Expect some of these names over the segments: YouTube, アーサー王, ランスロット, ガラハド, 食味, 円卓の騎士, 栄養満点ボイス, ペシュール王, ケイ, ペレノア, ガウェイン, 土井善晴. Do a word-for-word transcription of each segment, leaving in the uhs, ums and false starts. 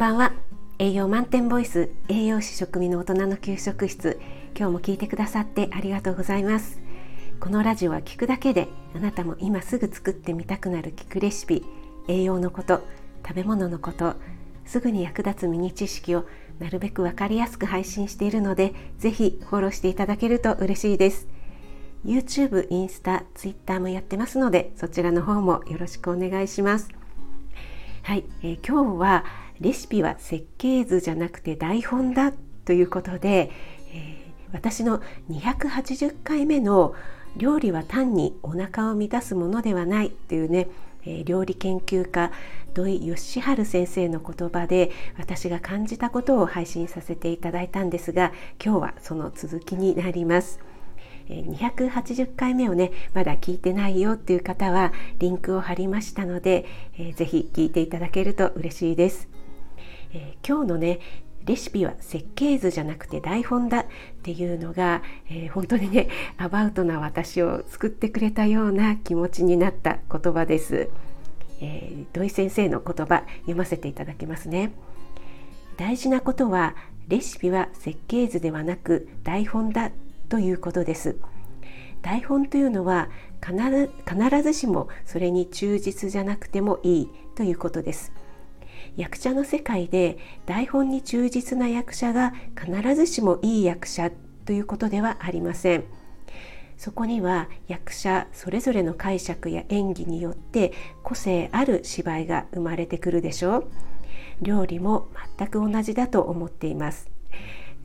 ばんは。栄養満点ボイス、栄養士食味の大人の給食室。今日も聞いてくださってありがとうございます。このラジオは聞くだけであなたも今すぐ作ってみたくなる聞くレシピ、栄養のこと、食べ物のこと、すぐに役立つミニ知識をなるべく分かりやすく配信しているので、ぜひフォローしていただけると嬉しいです。YouTube、インスタ、Twitter もやってますので、そちらの方もよろしくお願いします。はい、えー、今日はレシピは設計図じゃなくて台本だということで、えー、私のにひゃくはちじゅっかいめの料理は単にお腹を満たすものではないというね、えー、料理研究家土井善晴先生の言葉で私が感じたことを配信させていただいたんですが、今日はその続きになります。にひゃくはちじゅっかいめをね、まだ聞いてないよっていう方はリンクを貼りましたので、えー、ぜひ聞いていただけると嬉しいです。えー、今日のね、レシピは設計図じゃなくて台本だっていうのが、えー、本当にね、アバウトな私を救ってくれたような気持ちになった言葉です。えー、土井先生の言葉読ませていただきますね。大事なことはレシピは設計図ではなく台本だということです。台本というのは必ず、必ずしもそれに忠実じゃなくてもいいということです。役者の世界で台本に忠実な役者が必ずしもいい役者ということではありません。そこには役者それぞれの解釈や演技によって個性ある芝居が生まれてくるでしょう。料理も全く同じだと思っています。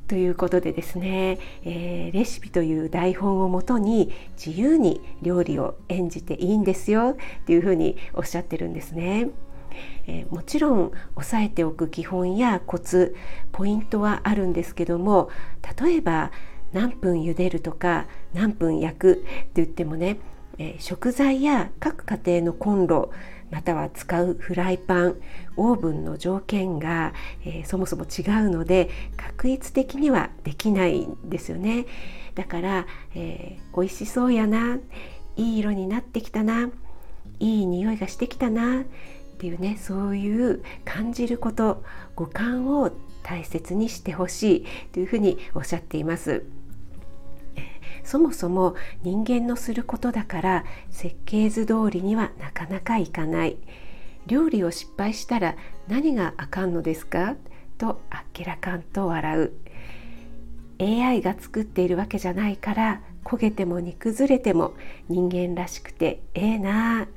ということでですね、えー、レシピという台本をもとに自由に料理を演じていいんですよっていうふうにおっしゃってるんですね。えー、もちろん押さえておく基本やコツ、ポイントはあるんですけども、例えば何分茹でるとか何分焼くって言ってもね、えー、食材や各家庭のコンロ、または使うフライパン、オーブンの条件が、えー、そもそも違うので確率的にはできないんですよね。だから、えー、美味しそうやな、いい色になってきたな、いい匂いがしてきたなっていうね、そういう感じること、五感を大切にしてほしいというふうにおっしゃっています。そもそも人間のすることだから設計図通りにはなかなかいかない。料理を失敗したら何があかんのですかとあっけらかんと笑う。 エーアイ が作っているわけじゃないから、焦げても煮崩れても人間らしくてええなーっ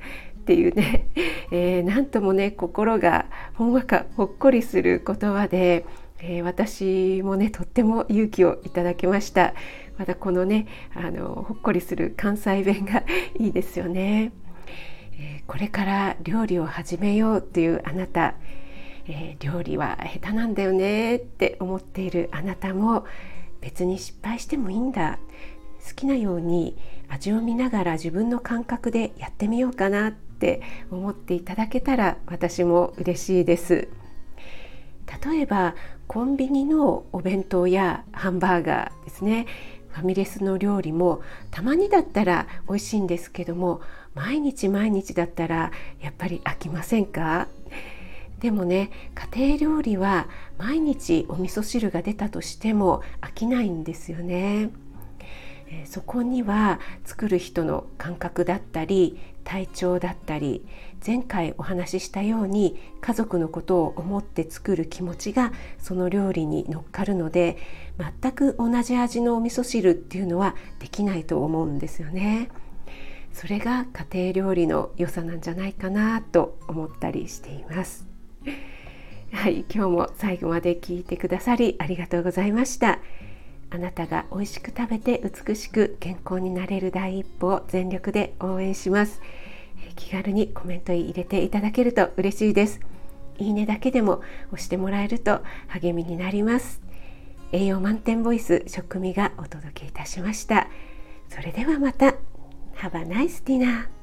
ていうね、えー、なんともね、心がほんわかほっこりする言葉で、えー、私もね、とっても勇気をいただきました。またこのね、あのほっこりする関西弁がいいですよね。えー、これから料理を始めようというあなた、えー、料理は下手なんだよねって思っているあなたも、別に失敗してもいいんだ、好きなように味を見ながら自分の感覚でやってみようかなって思っていただけたら私も嬉しいです。例えばコンビニのお弁当やハンバーガーですね、ファミレスの料理もたまにだったら美味しいんですけども、毎日毎日だったらやっぱり飽きませんか？でもね、家庭料理は毎日お味噌汁が出たとしても飽きないんですよね。そこには作る人の感覚だったり体調だったり、前回お話ししたように家族のことを思って作る気持ちがその料理に乗っかるので、全く同じ味のお味噌汁っていうのはできないと思うんですよね。それが家庭料理の良さなんじゃないかなと思ったりしています。はい、今日も最後まで聞いてくださりありがとうございました。あなたが美味しく食べて美しく健康になれる第一歩を全力で応援します。気軽にコメント入れていただけると嬉しいです。いいねだけでも押してもらえると励みになります。栄養満点ボイス食味がお届けいたしました。それではまた。 Have a nice dinner.